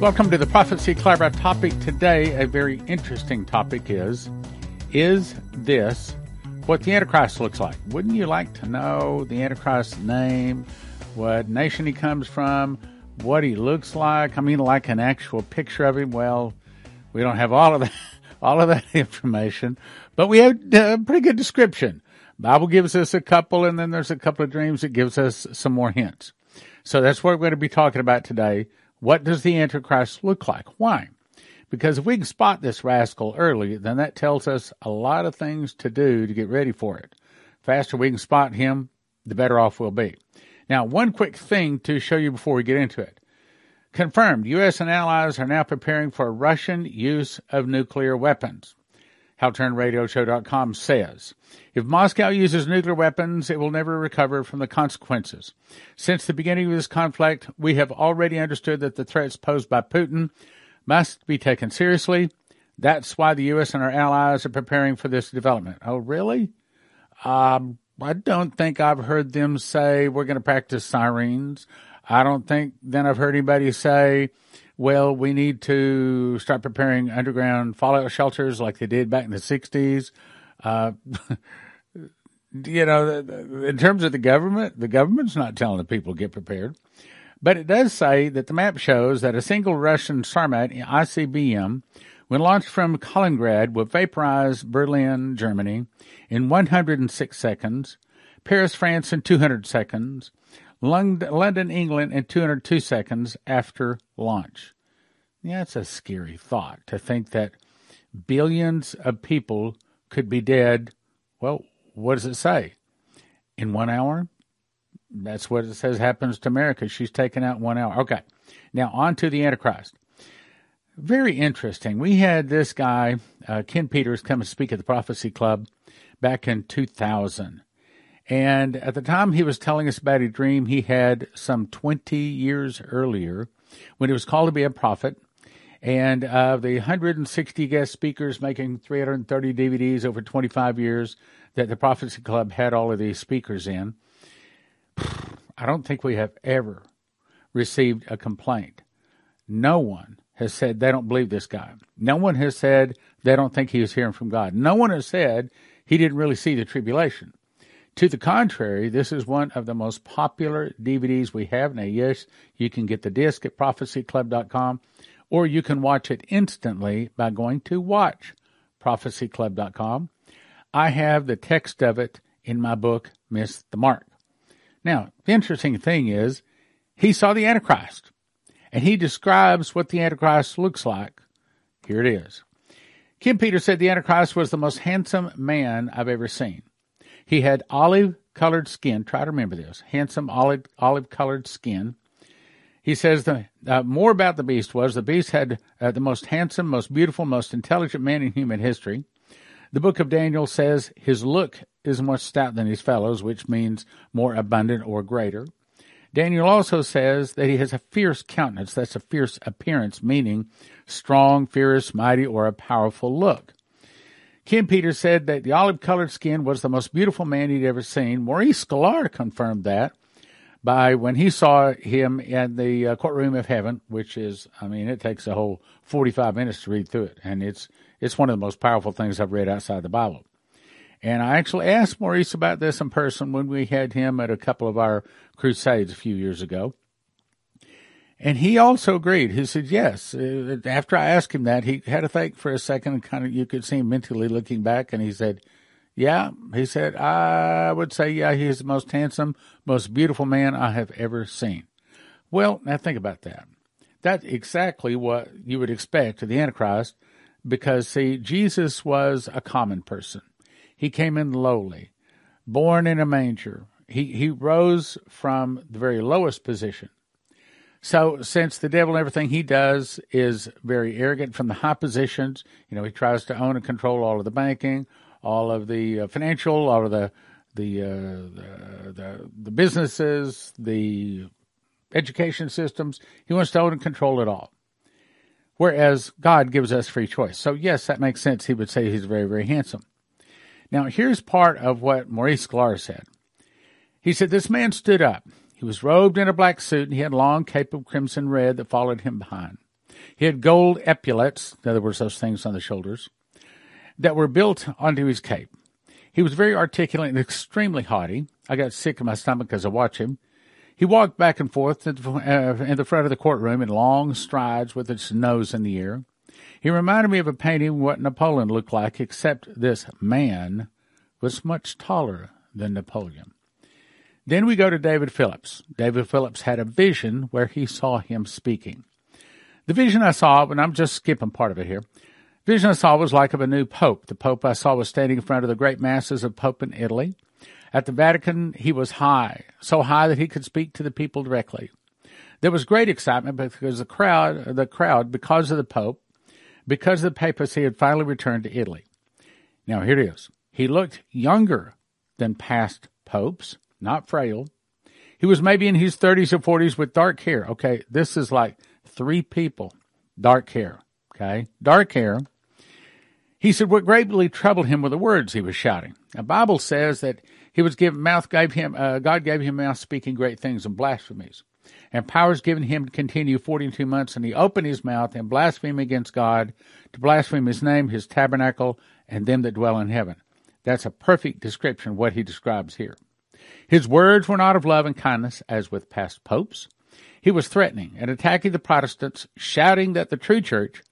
Welcome to the Prophecy Collaborate topic today. A very interesting topic is this what the Antichrist looks like? Wouldn't you like to know the Antichrist's name, what nation he comes from, what he looks like? I mean, like an actual picture of him. Well, we don't have all of that information, but we have a pretty good description. The Bible gives us a couple, and then there's a couple of dreams that gives us some more hints. So that's what we're going to be talking about today. What does the Antichrist look like? Why? Because if we can spot this rascal early, then that tells us a lot of things to do to get ready for it. The faster we can spot him, the better off we'll be. Now, one quick thing to show you before we get into it. Confirmed, U.S. and allies are now preparing for Russian use of nuclear weapons. HowTurnRadioShow.com says, if Moscow uses nuclear weapons, it will never recover from the consequences. Since the beginning of this conflict, we have already understood that the threats posed by Putin must be taken seriously. That's why the U.S. and our allies are preparing for this development. Oh, really? I don't think I've heard them say we're going to practice sirens. I don't think then I've heard anybody say, well, we need to start preparing underground fallout shelters like they did back in the 60s. In terms of the government's not telling the people to get prepared. But it does say that the map shows that a single Russian Sarmat ICBM, when launched from Kaliningrad, would vaporize Berlin, Germany, in 106 seconds, Paris, France, in 200 seconds, London, England, in 202 seconds after launch. Yeah, it's a scary thought to think that billions of people could be dead. Well, what does it say? In 1 hour? That's what it says happens to America. She's taken out in 1 hour. Okay, now on to the Antichrist. Very interesting. We had this guy, Ken Peters, come and speak at the Prophecy Club back in 2000. And at the time, he was telling us about a dream he had some 20 years earlier when he was called to be a prophet. And of the 160 guest speakers making 330 DVDs over 25 years that the Prophecy Club had all of these speakers in, I don't think we have ever received a complaint. No one has said they don't believe this guy. No one has said they don't think he was hearing from God. No one has said he didn't really see the tribulation. To the contrary, this is one of the most popular DVDs we have. Now, yes, you can get the disc at prophecyclub.com, or you can watch it instantly by going to WatchProphecyClub.com. I have the text of it in my book, Miss the Mark. Now, the interesting thing is, he saw the Antichrist, and he describes what the Antichrist looks like. Here it is. Kim Peters said the Antichrist was the most handsome man I've ever seen. He had olive-colored skin. Try to remember this. Handsome olive-colored skin. He says more about the beast was the beast had the most handsome, most beautiful, most intelligent man in human history. The book of Daniel says his look is more stout than his fellows, which means more abundant or greater. Daniel also says that he has a fierce countenance. That's a fierce appearance, meaning strong, fierce, mighty, or a powerful look. Kim Peters said that the olive-colored skin was the most beautiful man he'd ever seen. Maurice Sklar confirmed that by when he saw him in the courtroom of heaven, which is, I mean, it takes a whole 45 minutes to read through it, and it's one of the most powerful things I've read outside the Bible. And I actually asked Maurice about this in person when we had him at a couple of our crusades a few years ago. And he also agreed. He said, yes. After I asked him that, he had to think for a second and kind of, you could see him mentally looking back. And he said, yeah. He said, I would say, yeah, he is the most handsome, most beautiful man I have ever seen. Well, now think about that. That's exactly what you would expect of the Antichrist because, see, Jesus was a common person. He came in lowly, born in a manger. He rose from the very lowest position. So since the devil and everything he does is very arrogant from the high positions, he tries to own and control all of the banking, all of the financial, all of the businesses, the education systems. He wants to own and control it all. Whereas God gives us free choice. So yes, that makes sense. He would say he's very, very handsome. Now here's part of what Maurice Sklar said. He said, this man stood up. He was robed in a black suit, and he had a long cape of crimson red that followed him behind. He had gold epaulets, there were such things on the shoulders, that were built onto his cape. He was very articulate and extremely haughty. I got sick in my stomach as I watched him. He walked back and forth in the front of the courtroom in long strides with its nose in the air. He reminded me of a painting of what Napoleon looked like, except this man was much taller than Napoleon. Then we go to David Phillips. David Phillips had a vision where he saw him speaking. The vision I saw, and I'm just skipping part of it here, the vision I saw was like of a new pope. The pope I saw was standing in front of the great masses of Pope in Italy. At the Vatican, he was high, so high that he could speak to the people directly. There was great excitement because the crowd, because of the pope, because of the papacy, had finally returned to Italy. Now, here it is. He looked younger than past popes, not frail. He was maybe in his 30s or 40s with dark hair. Okay, this is like three people, dark hair, okay? Dark hair. He said what greatly troubled him were the words he was shouting. The Bible says that he was given mouth, God gave him mouth speaking great things and blasphemies. And powers given him to continue 42 months, and he opened his mouth and blasphemed against God, to blaspheme his name, his tabernacle, and them that dwell in heaven. That's a perfect description of what he describes here. His words were not of love and kindness, as with past popes. He was threatening and attacking the Protestants, shouting that the true church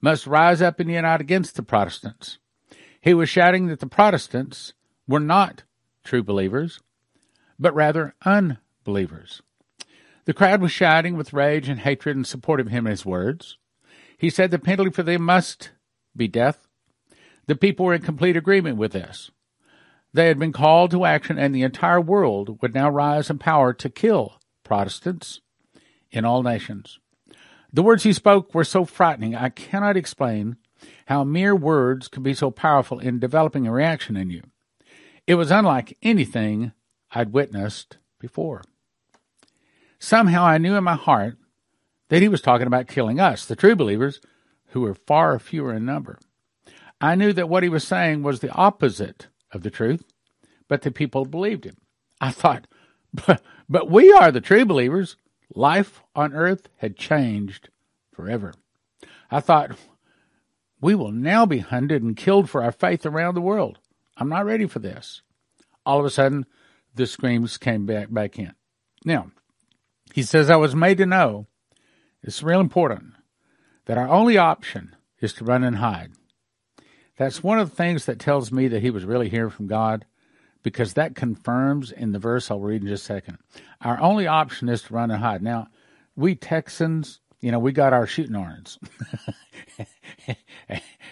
must rise up and unite against the Protestants. He was shouting that the Protestants were not true believers, but rather unbelievers. The crowd was shouting with rage and hatred in support of him and his words. He said the penalty for them must be death. The people were in complete agreement with this. They had been called to action, and the entire world would now rise in power to kill Protestants in all nations. The words he spoke were so frightening, I cannot explain how mere words could be so powerful in developing a reaction in you. It was unlike anything I'd witnessed before. Somehow I knew in my heart that he was talking about killing us, the true believers, who were far fewer in number. I knew that what he was saying was the opposite of the truth, but the people believed him. I thought, but we are the true believers. Life on earth had changed forever. I thought, we will now be hunted and killed for our faith around the world. I'm not ready for this. All of a sudden, the screams came back in. Now, he says, I was made to know, it's real important, that our only option is to run and hide. That's one of the things that tells me that he was really hearing from God, because that confirms in the verse I'll read in just a second. Our only option is to run and hide. Now, we Texans, we got our shooting irons.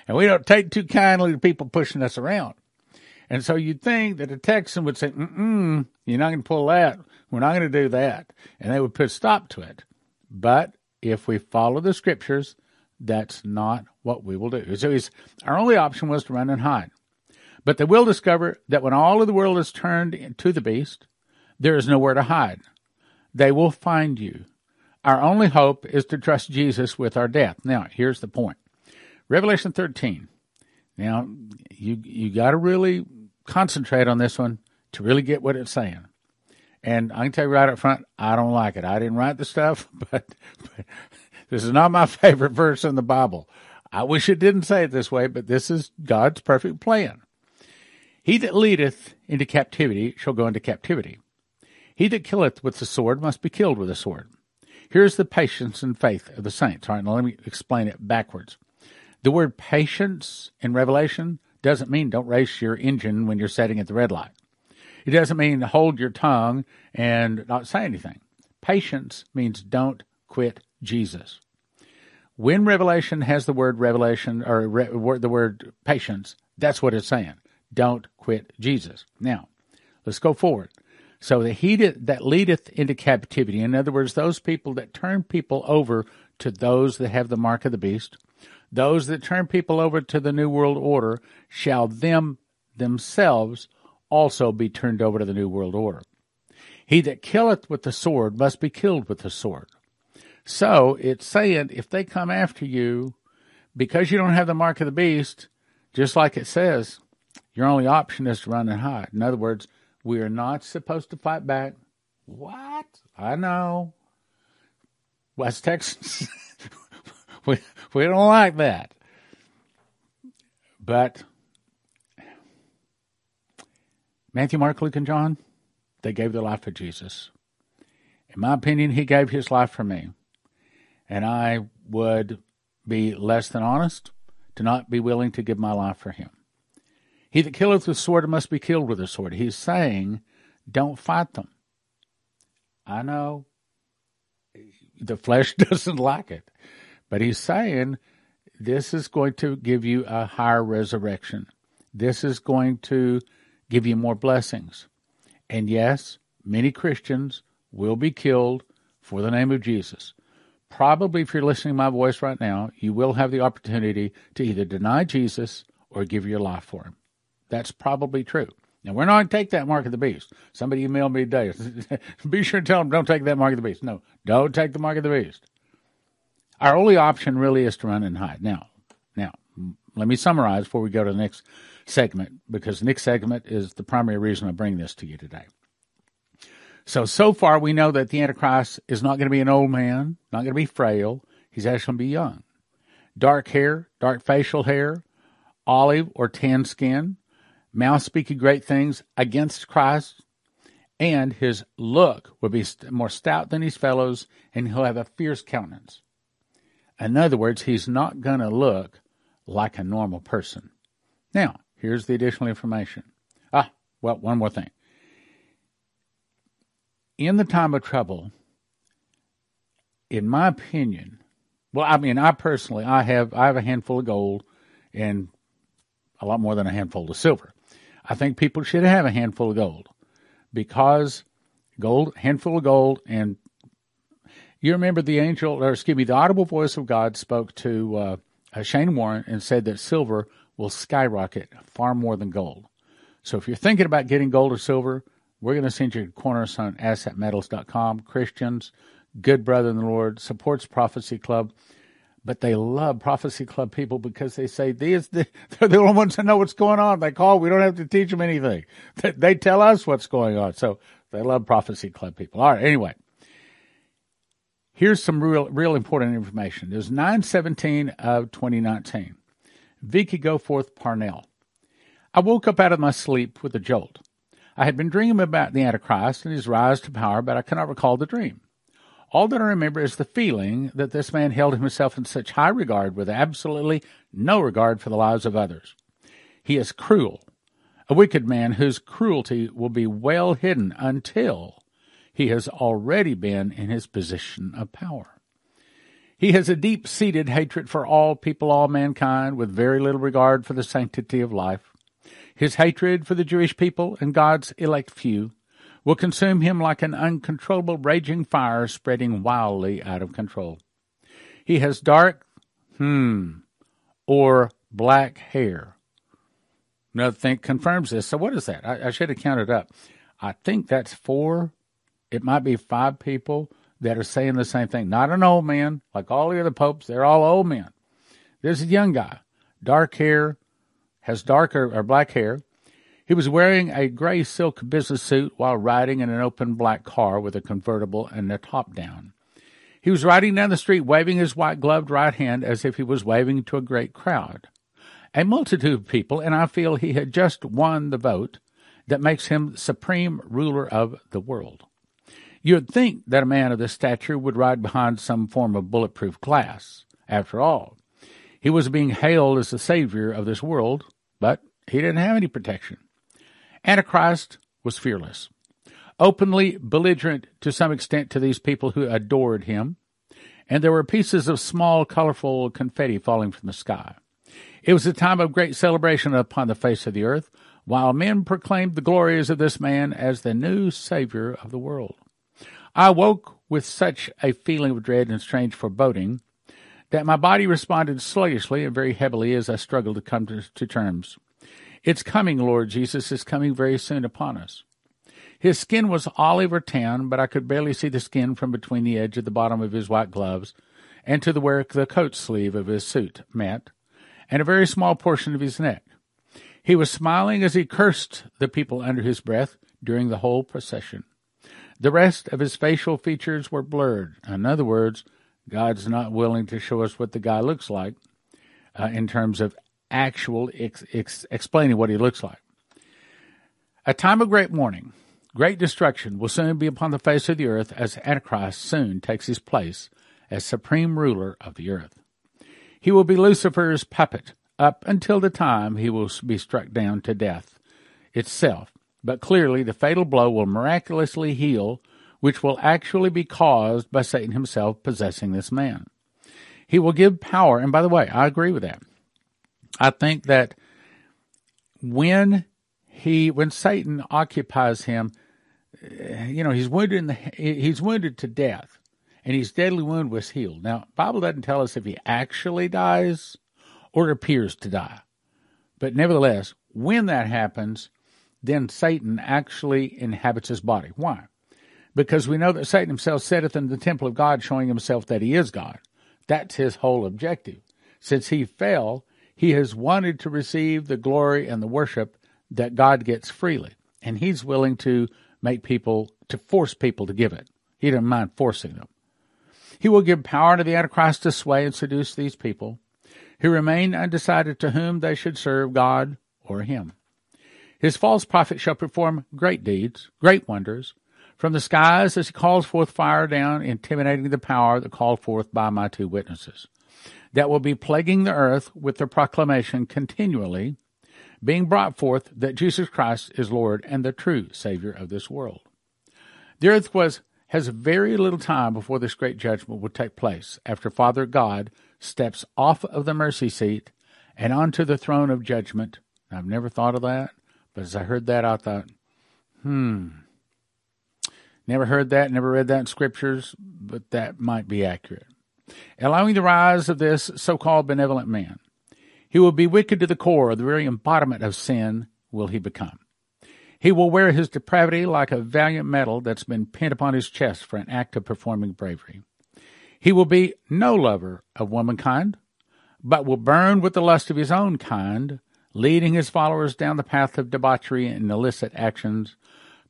And we don't take too kindly to people pushing us around. And so you'd think that a Texan would say, you're not going to pull that. We're not going to do that. And they would put a stop to it. But if we follow the scriptures, that's not what we will do. So our only option was to run and hide. But they will discover that when all of the world is turned to the beast, there is nowhere to hide. They will find you. Our only hope is to trust Jesus with our death. Now, here's the point. Revelation 13. Now, you got to really concentrate on this one to really get what it's saying. And I can tell you right up front, I don't like it. I didn't write the stuff, but this is not my favorite verse in the Bible. I wish it didn't say it this way, but this is God's perfect plan. He that leadeth into captivity shall go into captivity. He that killeth with the sword must be killed with a sword. Here's the patience and faith of the saints. All right, now let me explain it backwards. The word patience in Revelation doesn't mean don't race your engine when you're setting at the red light. It doesn't mean hold your tongue and not say anything. Patience means don't quit Jesus. When Revelation has the word revelation or the word patience, that's what it's saying. Don't quit Jesus. Now, let's go forward. So that he that leadeth into captivity, in other words, those people that turn people over to those that have the mark of the beast, those that turn people over to the New World Order, shall themselves also be turned over to the New World Order. He that killeth with the sword must be killed with the sword. So it's saying if they come after you because you don't have the mark of the beast, just like it says, your only option is to run and hide. In other words, we are not supposed to fight back. What? I know. West Texas. We don't like that. But Matthew, Mark, Luke, and John, they gave their life to Jesus. In my opinion, he gave his life for me. And I would be less than honest to not be willing to give my life for him. He that killeth with sword must be killed with a sword. He's saying, don't fight them. I know the flesh doesn't like it. But he's saying, this is going to give you a higher resurrection. This is going to give you more blessings. And yes, many Christians will be killed for the name of Jesus. Probably if you're listening to my voice right now, you will have the opportunity to either deny Jesus or give your life for him. That's probably true. Now, we're not going to take that mark of the beast. Somebody emailed me today. Be sure to tell them, don't take that mark of the beast. No, don't take the mark of the beast. Our only option really is to run and hide. Now, let me summarize before we go to the next segment, because the next segment is the primary reason I bring this to you today. So far we know that the Antichrist is not going to be an old man, not going to be frail. He's actually going to be young. Dark hair, dark facial hair, olive or tan skin, mouth speaking great things against Christ, and his look will be more stout than his fellows, and he'll have a fierce countenance. In other words, he's not going to look like a normal person. Now, here's the additional information. One more thing. In the time of trouble, in my opinion, I have a handful of gold and a lot more than a handful of silver. I think people should have a handful of gold because handful of gold, and you remember the audible voice of God spoke to Shane Warren and said that silver will skyrocket far more than gold. So if you're thinking about getting gold or silver, we're going to send you to Cornerstone Asset Metals.com. Christians, good brother in the Lord, supports Prophecy Club, but they love Prophecy Club people because they say they're the only ones that know what's going on. They call, we don't have to teach them anything. They tell us what's going on. So they love Prophecy Club people. All right, anyway, here's some real important information. There's 9/17 of 2019. Vicky Goforth Parnell. I woke up out of my sleep with a jolt. I had been dreaming about the Antichrist and his rise to power, but I cannot recall the dream. All that I remember is the feeling that this man held himself in such high regard with absolutely no regard for the lives of others. He is cruel, a wicked man whose cruelty will be well hidden until he has already been in his position of power. He has a deep-seated hatred for all people, all mankind, with very little regard for the sanctity of life. His hatred for the Jewish people and God's elect few will consume him like an uncontrollable raging fire spreading wildly out of control. He has dark, or black hair. Another thing confirms this. So what is that? I should have counted up. I think that's 4. It might be 5 people that are saying the same thing. Not an old man. Like all the other popes, they're all old men. There's a young guy. Dark hair. Has darker or black hair. He was wearing a gray silk business suit while riding in an open black car with a convertible and the top down. He was riding down the street waving his white-gloved right hand as if he was waving to a great crowd. A multitude of people, and I feel he had just won the vote that makes him supreme ruler of the world. You would think that a man of this stature would ride behind some form of bulletproof glass. After all, he was being hailed as the savior of this world, but he didn't have any protection. Antichrist was fearless, openly belligerent to some extent to these people who adored him, and there were pieces of small, colorful confetti falling from the sky. It was a time of great celebration upon the face of the earth, while men proclaimed the glories of this man as the new savior of the world. I woke with such a feeling of dread and strange foreboding that my body responded sluggishly and very heavily as I struggled to come to terms. It's coming, Lord Jesus, is coming very soon upon us. His skin was olive or tan, but I could barely see the skin from between the edge of the bottom of his white gloves and to the work the coat sleeve of his suit, Matt, and a very small portion of his neck. He was smiling as he cursed the people under his breath during the whole procession. The rest of his facial features were blurred. In other words, God's not willing to show us what the guy looks like in terms of actual explaining what he looks like. A time of great mourning, great destruction will soon be upon the face of the earth as Antichrist soon takes his place as supreme ruler of the earth. He will be Lucifer's puppet up until the time he will be struck down to death itself. But clearly the fatal blow will miraculously heal, which will actually be caused by Satan himself possessing this man. He will give power, and by the way, I agree with that. I think that when Satan occupies him, you know, he's wounded to death, and his deadly wound was healed. Now, the Bible doesn't tell us if he actually dies or appears to die. But nevertheless, when that happens, then Satan actually inhabits his body. Why? Because we know that Satan himself sitteth in the temple of God, showing himself that he is God. That's his whole objective. Since he fell, he has wanted to receive the glory and the worship that God gets freely. And he's willing to force people to give it. He doesn't mind forcing them. He will give power to the Antichrist to sway and seduce these people who remain undecided to whom they should serve, God or him. His false prophet shall perform great deeds, great wonders, from the skies as he calls forth fire down, intimidating the power that called forth by my two witnesses, that will be plaguing the earth with the proclamation continually being brought forth that Jesus Christ is Lord and the true Savior of this world. The earth has very little time before this great judgment will take place, after Father God steps off of the mercy seat and onto the throne of judgment. I've never thought of that, but as I heard that, I thought, never heard that, never read that in scriptures, but that might be accurate. Allowing the rise of this so-called benevolent man, he will be wicked to the core. The very embodiment of sin will he become. He will wear his depravity like a valiant medal that's been pinned upon his chest for an act of performing bravery. He will be no lover of womankind, but will burn with the lust of his own kind, leading his followers down the path of debauchery and illicit actions,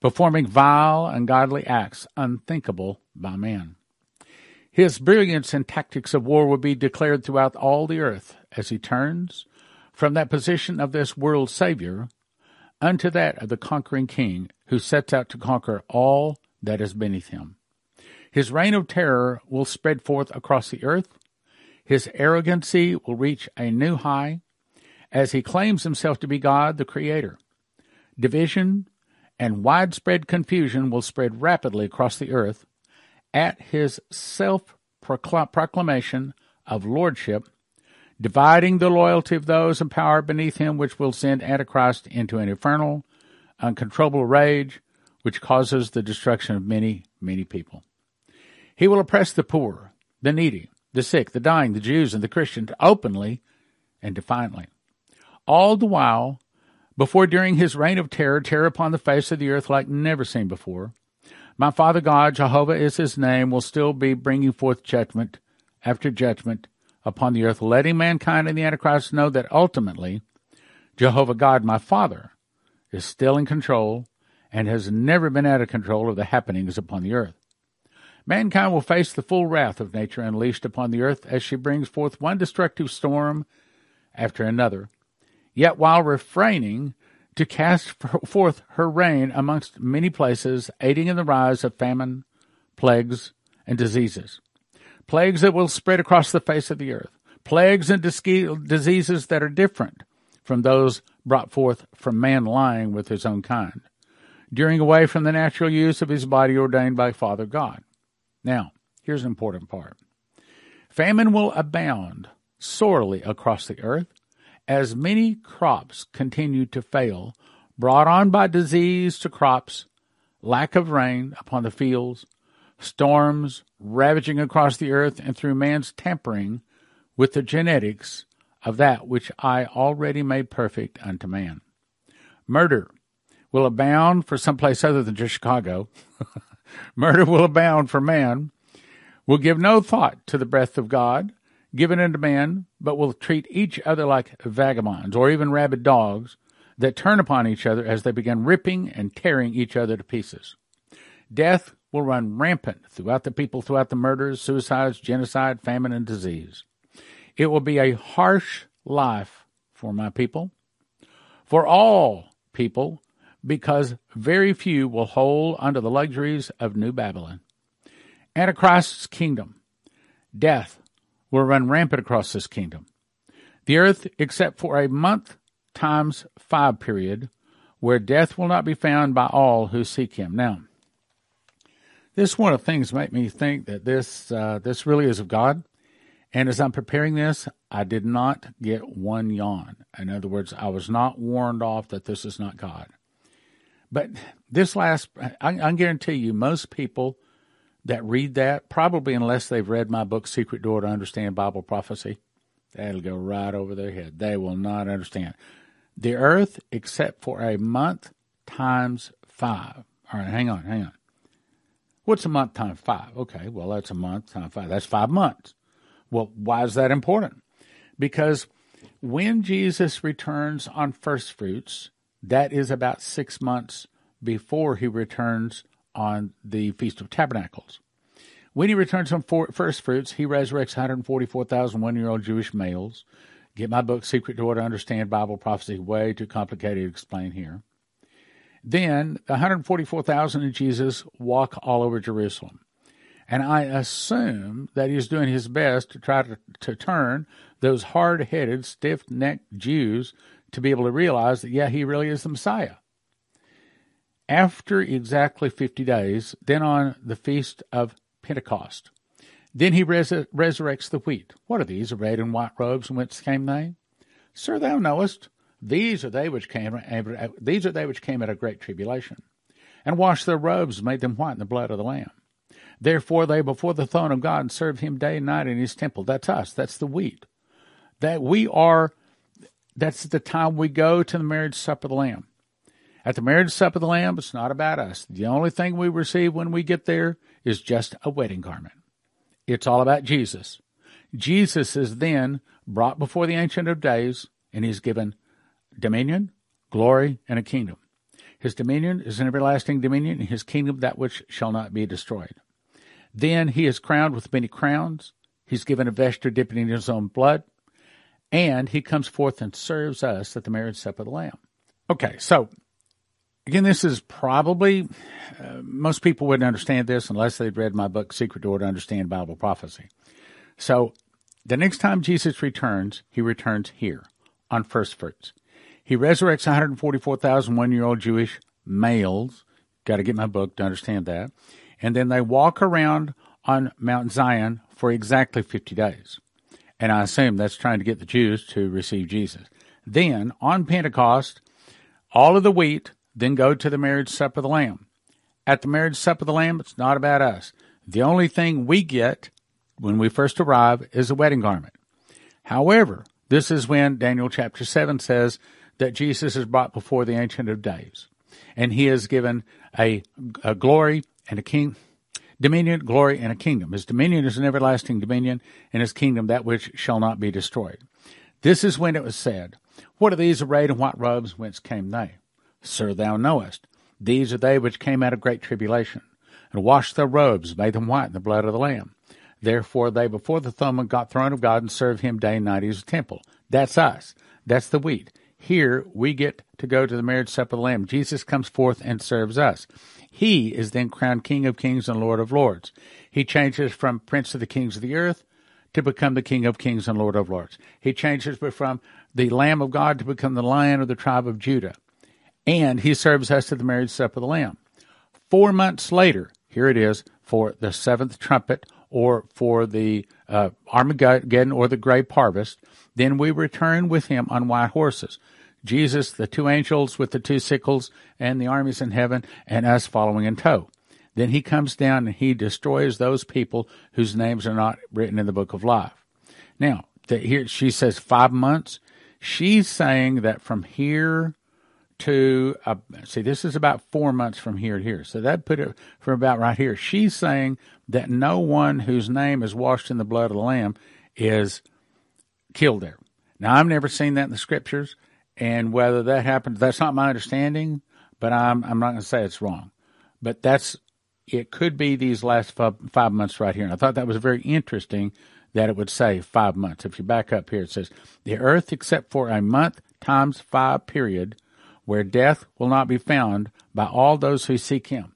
performing vile, ungodly acts unthinkable by man. His brilliance and tactics of war will be declared throughout all the earth as he turns from that position of this world's Savior unto that of the conquering King who sets out to conquer all that is beneath him. His reign of terror will spread forth across the earth. His arrogancy will reach a new high as he claims himself to be God, the Creator. Division and widespread confusion will spread rapidly across the earth at his self-proclamation of lordship, dividing the loyalty of those in power beneath him, which will send Antichrist into an infernal, uncontrollable rage, which causes the destruction of many, many people. He will oppress the poor, the needy, the sick, the dying, the Jews, and the Christians openly and defiantly. All the while, before during his reign of terror, terror upon the face of the earth like never seen before, my Father God, Jehovah is his name, will still be bringing forth judgment after judgment upon the earth, letting mankind and the Antichrist know that ultimately Jehovah God, my Father, is still in control and has never been out of control of the happenings upon the earth. Mankind will face the full wrath of nature unleashed upon the earth as she brings forth one destructive storm after another, yet while refraining to cast forth her rain amongst many places, aiding in the rise of famine, plagues, and diseases. Plagues that will spread across the face of the earth. Plagues and diseases that are different from those brought forth from man lying with his own kind, veering away from the natural use of his body ordained by Father God. Now, here's an important part. Famine will abound sorely across the earth, as many crops continue to fail, brought on by disease to crops, lack of rain upon the fields, storms ravaging across the earth, and through man's tampering with the genetics of that which I already made perfect unto man. Murder will abound for someplace other than just Chicago. Murder will abound for man, will give no thought to the breath of God given unto man, but will treat each other like vagabonds or even rabid dogs that turn upon each other as they begin ripping and tearing each other to pieces. Death will run rampant throughout the people, throughout the murders, suicides, genocide, famine, and disease. It will be a harsh life for my people, for all people, because very few will hold unto the luxuries of New Babylon. Antichrist's kingdom, death, will run rampant across this kingdom. The earth, except for a month times 5 period, where death will not be found by all who seek him. Now, this one of things make me think that this really is of God. And as I'm preparing this, I did not get one yawn. In other words, I was not warned off that this is not God. But this last, I guarantee you, most people that read that, probably unless they've read my book, Secret Door to Understand Bible Prophecy, that'll go right over their head. They will not understand. The earth, except for a month times 5. All right, hang on. What's a month times 5? Okay, well, that's a month times 5. That's 5 months. Well, why is that important? Because when Jesus returns on first fruits, that is about 6 months before he returns on the Feast of Tabernacles. When he returns on first fruits, he resurrects 144,000 one-year-old Jewish males. Get my book, Secret Door to Understand Bible Prophecy, way too complicated to explain here. Then 144,000 of Jesus walk all over Jerusalem. And I assume that he's doing his best to try to turn those hard-headed, stiff-necked Jews to be able to realize that, yeah, he really is the Messiah. After exactly 50 days, then on the Feast of Pentecost, then he resurrects the wheat. What are these, red and white robes, and whence came they? Sir, thou knowest, these are they which came at a great tribulation, and washed their robes, made them white in the blood of the Lamb. Therefore they before the throne of God and served him day and night in his temple. That's us. That's the wheat. That's the time we go to the marriage supper of the Lamb. At the marriage supper of the Lamb, it's not about us. The only thing we receive when we get there is just a wedding garment. It's all about Jesus. Jesus is then brought before the Ancient of Days, and he's given dominion, glory, and a kingdom. His dominion is an everlasting dominion, and his kingdom that which shall not be destroyed. Then he is crowned with many crowns. He's given a vesture dipping in his own blood, and he comes forth and serves us at the marriage supper of the Lamb. Okay, so again, this is probably, most people wouldn't understand this unless they'd read my book, Secret Door to Understand Bible Prophecy. So the next time Jesus returns, he returns here on first fruits. He resurrects 144,000 one-year-old Jewish males. Got to get my book to understand that. And then they walk around on Mount Zion for exactly 50 days. And I assume that's trying to get the Jews to receive Jesus. Then on Pentecost, all of the wheat then go to the marriage supper of the Lamb. At the marriage supper of the Lamb, it's not about us. The only thing we get when we first arrive is a wedding garment. However, this is when Daniel chapter 7 says that Jesus is brought before the Ancient of Days, and he is given a glory and a king, dominion, glory, and a kingdom. His dominion is an everlasting dominion, and his kingdom that which shall not be destroyed. This is when it was said, what are these arrayed in white robes, whence came they? Sir, thou knowest, these are they which came out of great tribulation, and washed their robes, made them white in the blood of the Lamb. Therefore they before the throne of God and serve him day and night in his temple. That's us. That's the wheat. Here we get to go to the marriage supper of the Lamb. Jesus comes forth and serves us. He is then crowned King of Kings and Lord of Lords. He changes from Prince of the Kings of the Earth to become the King of Kings and Lord of Lords. He changes from the Lamb of God to become the Lion of the tribe of Judah. And he serves us at the marriage supper of the Lamb. 4 months later, here it is, for the seventh trumpet or for the Armageddon or the grape harvest, then we return with him on white horses. Jesus, the 2 angels with the 2 sickles, and the armies in heaven, and us following in tow. Then he comes down and he destroys those people whose names are not written in the book of life. Now, here she says 5 months. She's saying that from here to, see, this is about 4 months from here to here. So that put it from about right here. She's saying that no one whose name is washed in the blood of the Lamb is killed there. Now, I've never seen that in the scriptures, and whether that happens, that's not my understanding, but I'm not going to say it's wrong. But that's it could be these last 5 months right here. And I thought that was very interesting that it would say 5 months. If you back up here, it says, the earth except for a month times 5 period where death will not be found by all those who seek him.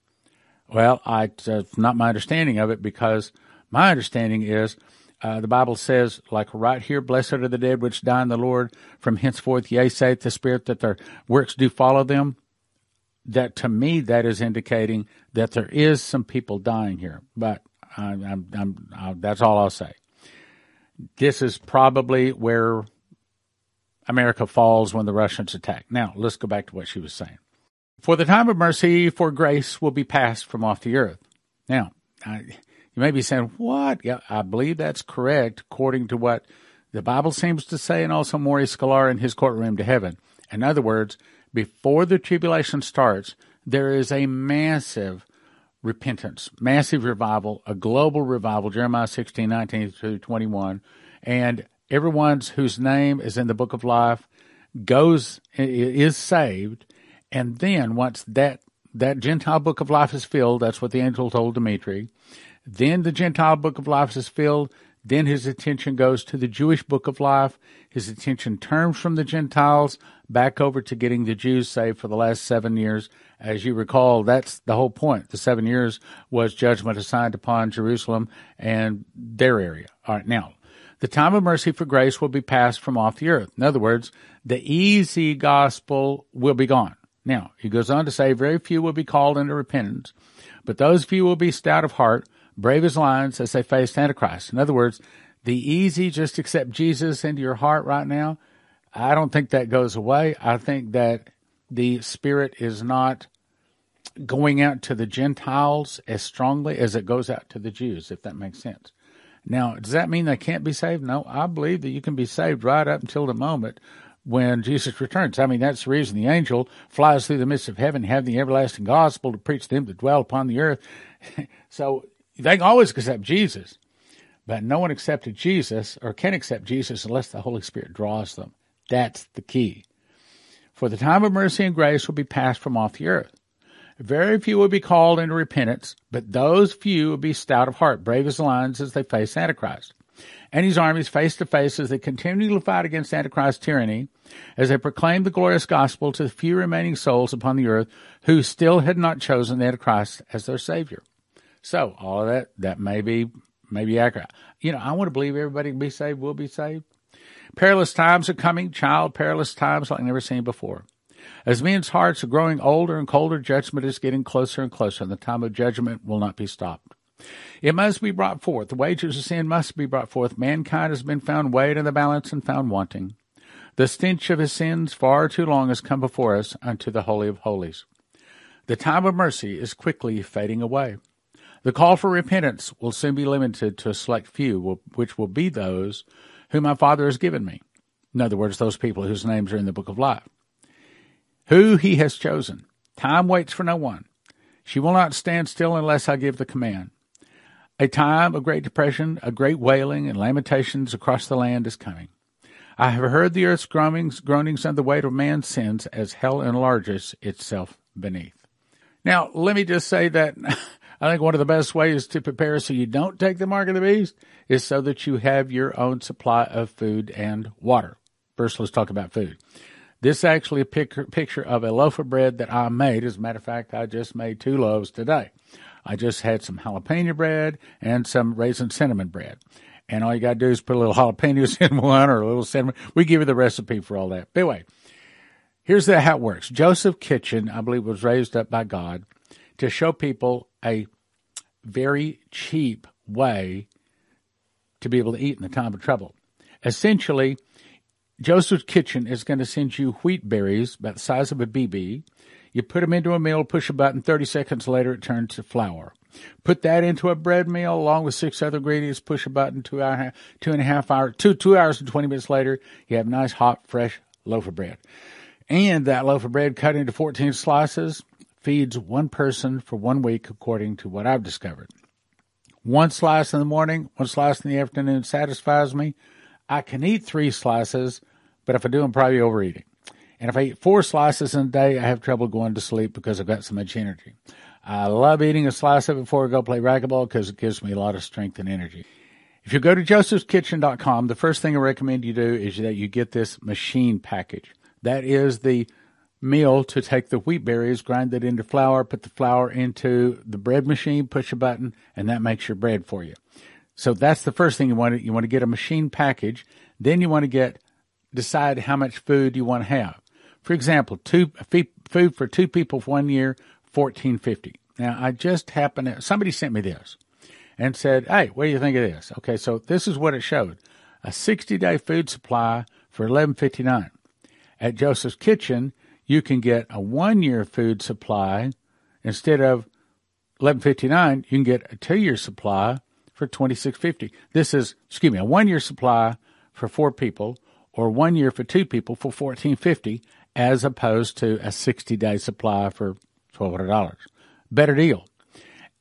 Well, it's not my understanding of it, because my understanding is the Bible says, like right here, blessed are the dead which die in the Lord from henceforth, yea, saith the Spirit, that their works do follow them. That, to me, that is indicating that there is some people dying here. But that's all I'll say. This is probably where America falls when the Russians attack. Now, let's go back to what she was saying. For the time of mercy, for grace will be passed from off the earth. Now, you may be saying, what? Yeah, I believe that's correct, according to what the Bible seems to say, and also Maurice Sklar in his courtroom to heaven. In other words, before the tribulation starts, there is a massive repentance, massive revival, a global revival, Jeremiah 16:19 through 21. And everyone whose name is in the book of life is saved. And then once that Gentile book of life is filled, that's what the angel told Dimitri, then the Gentile book of life is filled, then his attention goes to the Jewish book of life. His attention turns from the Gentiles back over to getting the Jews saved for the last 7 years. As you recall, that's the whole point. The 7 years was judgment assigned upon Jerusalem and their area. All right, now, the time of mercy for grace will be passed from off the earth. In other words, the easy gospel will be gone. Now, he goes on to say, very few will be called into repentance, but those few will be stout of heart, brave as lions, as they face Antichrist. In other words, the easy, just accept Jesus into your heart right now, I don't think that goes away. I think that the Spirit is not going out to the Gentiles as strongly as it goes out to the Jews, if that makes sense. Now, does that mean they can't be saved? No, I believe that you can be saved right up until the moment when Jesus returns. I mean, that's the reason the angel flies through the midst of heaven, having the everlasting gospel to preach to them that dwell upon the earth. So they can always accept Jesus, but no one accepted Jesus or can accept Jesus unless the Holy Spirit draws them. That's the key. For the time of mercy and grace will be passed from off the earth. Very few will be called into repentance, but those few will be stout of heart, brave as lions, as they face Antichrist and his armies face to face as they continue to fight against Antichrist's tyranny, as they proclaim the glorious gospel to the few remaining souls upon the earth who still had not chosen the Antichrist as their Savior. So all of that may be accurate. You know, I want to believe everybody can be saved, will be saved. Perilous times are coming, child, perilous times like never seen before. As men's hearts are growing older and colder, judgment is getting closer and closer, and the time of judgment will not be stopped. It must be brought forth. The wages of sin must be brought forth. Mankind has been found weighed in the balance and found wanting. The stench of his sins far too long has come before us unto the Holy of Holies. The time of mercy is quickly fading away. The call for repentance will soon be limited to a select few, which will be those whom my Father has given me. In other words, those people whose names are in the book of life, who he has chosen. Time waits for no one. She will not stand still unless I give the command. A time of great depression, a great wailing, and lamentations across the land is coming. I have heard the earth's groanings under the weight of man's sins as hell enlarges itself beneath. Now, let me just say that I think one of the best ways to prepare so you don't take the mark of the beast is so that you have your own supply of food and water. First, let's talk about food. This is actually a picture of a loaf of bread that I made. As a matter of fact, I just made 2 loaves today. I just had some jalapeno bread and some raisin cinnamon bread. And all you got to do is put a little jalapenos in one or a little cinnamon. We give you the recipe for all that. But anyway, here's how it works. Joseph Kitchen, I believe, was raised up by God to show people a very cheap way to be able to eat in the time of trouble. Essentially, Joseph's Kitchen is going to send you wheat berries about the size of a BB. You put them into a meal, push a button, 30 seconds later it turns to flour. Put that into a bread meal along with 6 other ingredients, push a button, 2 hours and 20 minutes later, you have a nice, hot, fresh loaf of bread. And that loaf of bread cut into 14 slices feeds one person for 1 week, according to what I've discovered. 1 slice in the morning, 1 slice in the afternoon satisfies me. I can eat 3 slices, but if I do, I'm probably overeating. And if I eat 4 slices in a day, I have trouble going to sleep because I've got so much energy. I love eating a slice of it before I go play racquetball because it gives me a lot of strength and energy. If you go to josephskitchen.com, the first thing I recommend you do is that you get this machine package. That is the meal to take the wheat berries, grind it into flour, put the flour into the bread machine, push a button, and that makes your bread for you. So that's the first thing you want. You want to get a machine package. Then you want to decide how much food you want to have. For example, food for two people for 1 year, $14.50. Now, I just happened to, somebody sent me this and said, hey, what do you think of this? Okay, so this is what it showed. A 60-day food supply for $11.59. At Joseph's Kitchen, you can get a one-year food supply. Instead of $11.59, you can get a two-year supply for $26.50. This is, excuse me, a one-year supply for four people or 1 year for two people for $14.50 as opposed to a 60-day supply for $1,200. Better deal.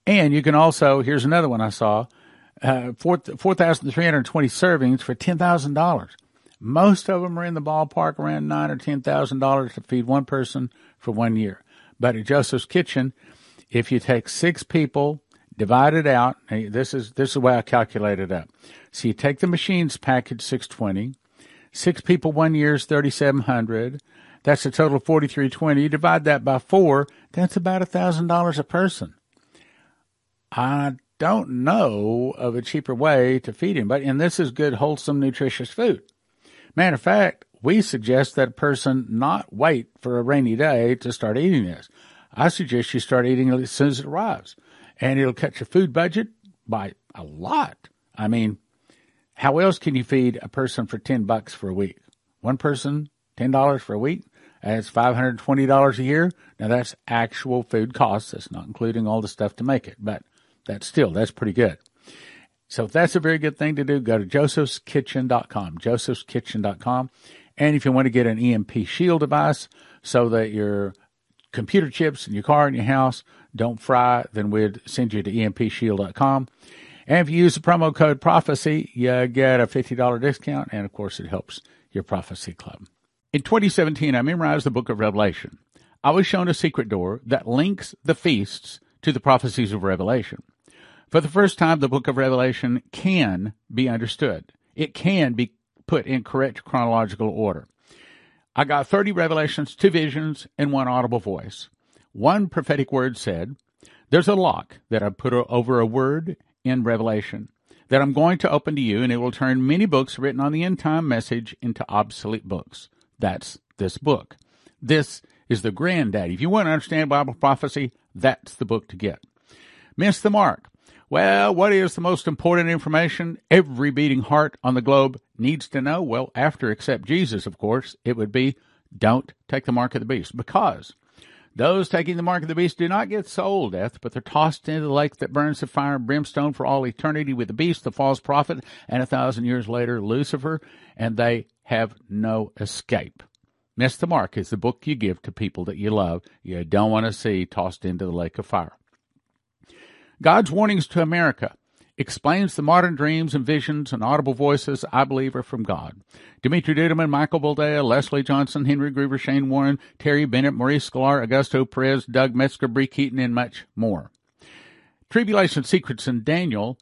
And you can also, here's another one I saw, 4,320 servings for $10,000. Most of them are in the ballpark around $9,000 or $10,000 to feed one person for 1 year. But at Joseph's Kitchen, if you take six people, divide it out. This is the way I calculated it up. So you take the machines package, $620. Six people, 1 year is $3,700. That's a total of $4,320. You divide that by four. That's about $1,000 a person. I don't know of a cheaper way to feed him, but and this is good, wholesome, nutritious food. Matter of fact, we suggest that a person not wait for a rainy day to start eating this. I suggest you start eating it as soon as it arrives. And it'll cut your food budget by a lot. I mean, how else can you feed a person for $10 for a week? One person, $10 for a week. That's $520 a year. Now, that's actual food costs. That's not including all the stuff to make it. But that's pretty good. So if that's a very good thing to do, go to josephskitchen.com, josephskitchen.com. And if you want to get an EMP shield device so that your computer chips in your car and your house don't fry, then we'd send you to empshield.com. And if you use the promo code Prophecy, you get a $50 discount, and of course it helps your Prophecy Club. In 2017, I memorized the book of Revelation. I was shown a secret door that links the feasts to the prophecies of Revelation. For the first time, the book of Revelation can be understood. It can be put in correct chronological order. I got 30 revelations, two visions, and one audible voice. One prophetic word said, there's a lock that I put over a word in Revelation that I'm going to open to you, and it will turn many books written on the end-time message into obsolete books. That's this book. This is the granddaddy. If you want to understand Bible prophecy, that's the book to get. Miss the Mark. Well, what is the most important information every beating heart on the globe needs to know? Well, after except Jesus, of course, it would be don't take the mark of the beast, because those taking the mark of the beast do not get soul death, but they're tossed into the lake that burns with fire and brimstone for all eternity with the beast, the false prophet, and 1,000 years later, Lucifer, and they have no escape. Miss the Mark is the book you give to people that you love. You don't want to see tossed into the lake of fire. God's warnings to America explains the modern dreams and visions and audible voices I believe are from God. Dumitru Duduman, Michael Bleda, Leslie Johnson, Henry Gruver, Shane Warren, Terry Bennett, Maurice Sklar, Augusto Perez, Doug Metzger, Brie Keaton, and much more. Tribulation Secrets in Daniel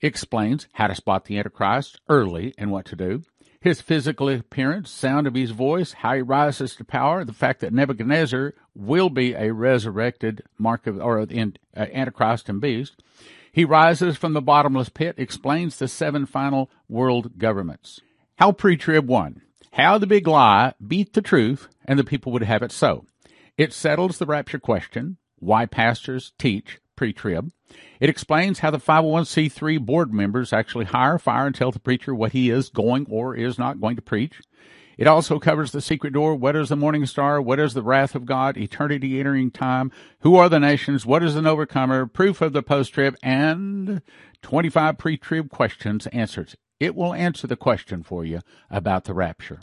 explains how to spot the Antichrist early and what to do. His physical appearance, sound of his voice, how he rises to power, the fact that Nebuchadnezzar will be a resurrected Antichrist and beast. He rises from the bottomless pit, explains the seven final world governments. How pre-trib won, how the big lie beat the truth, and the people would have it so. It settles the rapture question, why pastors teach pre-trib. It explains how the 501c3 board members actually hire, fire, and tell the preacher what he is going or is not going to preach. It also covers the secret door, what is the morning star, what is the wrath of God, eternity entering time, who are the nations, what is an overcomer, proof of the post-trib, and 25 pre-trib questions answered. It will answer the question for you about the rapture.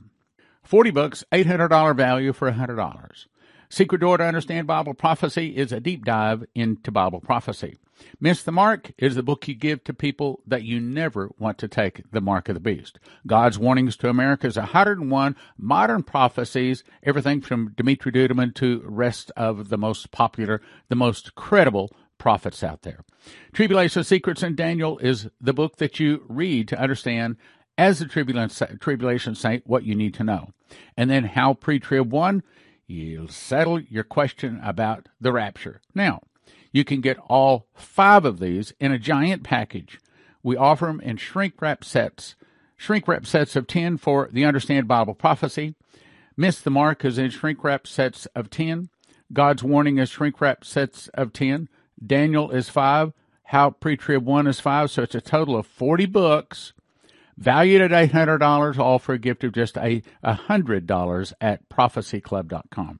40 books, $800 value for $100. Secret Door to Understand Bible Prophecy is a deep dive into Bible prophecy. Miss the Mark is the book you give to people that you never want to take the mark of the beast. God's Warnings to America's 101 Modern Prophecies, everything from Dumitru Duduman to rest of the most popular, the most credible prophets out there. Tribulation Secrets in Daniel is the book that you read to understand as a tribulation saint what you need to know. And then How Pre-Trib 1, you'll settle your question about the rapture. Now, you can get all 5 of these in a giant package. We offer them in shrink wrap sets of 10 for the Understand Bible Prophecy. Miss the Mark is in shrink wrap sets of 10. God's Warning is shrink wrap sets of 10. Daniel is 5. How Pre-Trib 1 is 5. So it's a total of 40 books valued at $800, all for a gift of just $100 at prophecyclub.com.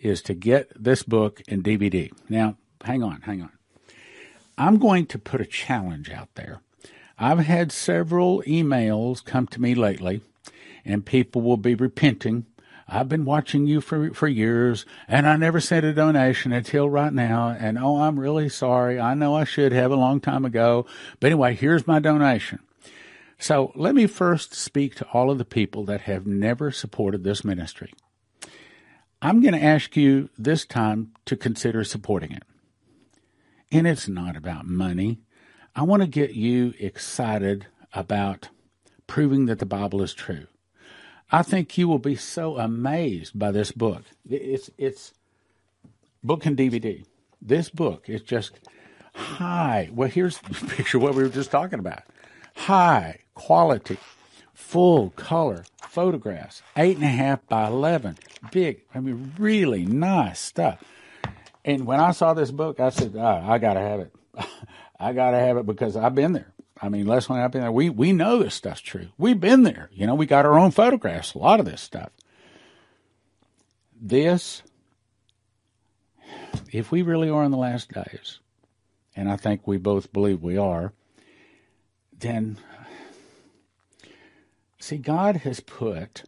is to get this book in DVD. Now, hang on. I'm going to put a challenge out there. I've had several emails come to me lately, and people will be repenting. I've been watching you for years, and I never sent a donation until right now, and oh, I'm really sorry. I know I should have a long time ago, but anyway, here's my donation. So let me first speak to all of the people that have never supported this ministry. I'm going to ask you this time to consider supporting it. And it's not about money. I want to get you excited about proving that the Bible is true. I think you will be so amazed by this book. It's book and DVD. This book is just high. Well, here's the picture of what we were just talking about. High quality, full color photographs, 8.5 by 11, big. I mean, really nice stuff. And when I saw this book, I said, oh, I got to have it. I got to have it because I've been there. I mean, Leslie and I've been there. We know this stuff's true. We've been there. You know, we got our own photographs, a lot of this stuff. This, if we really are in the last days, and I think we both believe we are, then, see, God has put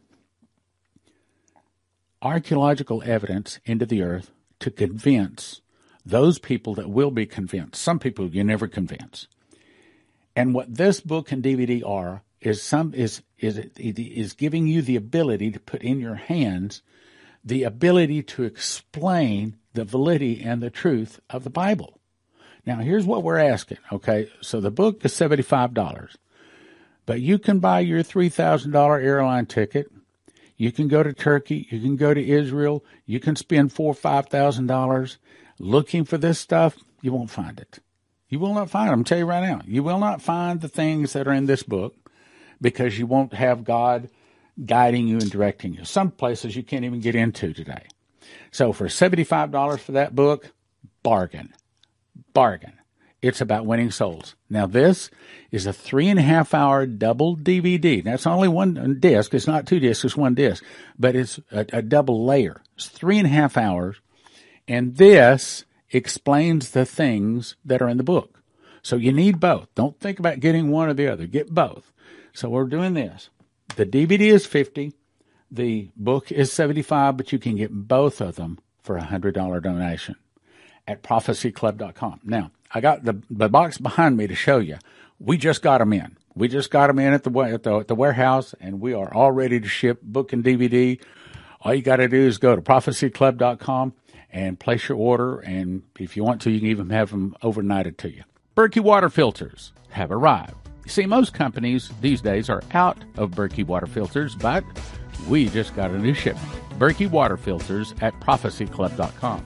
archaeological evidence into the earth to convince those people that will be convinced. Some people you never convince. And what this book and DVD are is giving you the ability to put in your hands the ability to explain the validity and the truth of the Bible. Now, here's what we're asking, okay? So the book is $75, but you can buy your $3,000 airline ticket. You can go to Turkey. You can go to Israel. You can spend $4,000 or $5,000 looking for this stuff. You won't find it. You will not find it. I'm telling you right now. You will not find the things that are in this book because you won't have God guiding you and directing you. Some places you can't even get into today. So for $75 for that book, bargain. It's about winning souls. Now, this is a 3.5-hour double DVD. That's only one disc. It's not two discs. It's one disc. But it's a double layer. It's 3.5 hours. And this explains the things that are in the book. So you need both. Don't think about getting one or the other. Get both. So we're doing this. The DVD is $50. The book is $75, but you can get both of them for a $100 donation at prophecyclub.com. Now, I got the box behind me to show you. We just got them in. We just got them in at the warehouse, and we are all ready to ship book and DVD. All you got to do is go to prophecyclub.com and place your order, and if you want to, you can even have them overnighted to you. Berkey water filters have arrived. You see, most companies these days are out of Berkey water filters, but we just got a new shipment. Berkey water filters at prophecyclub.com.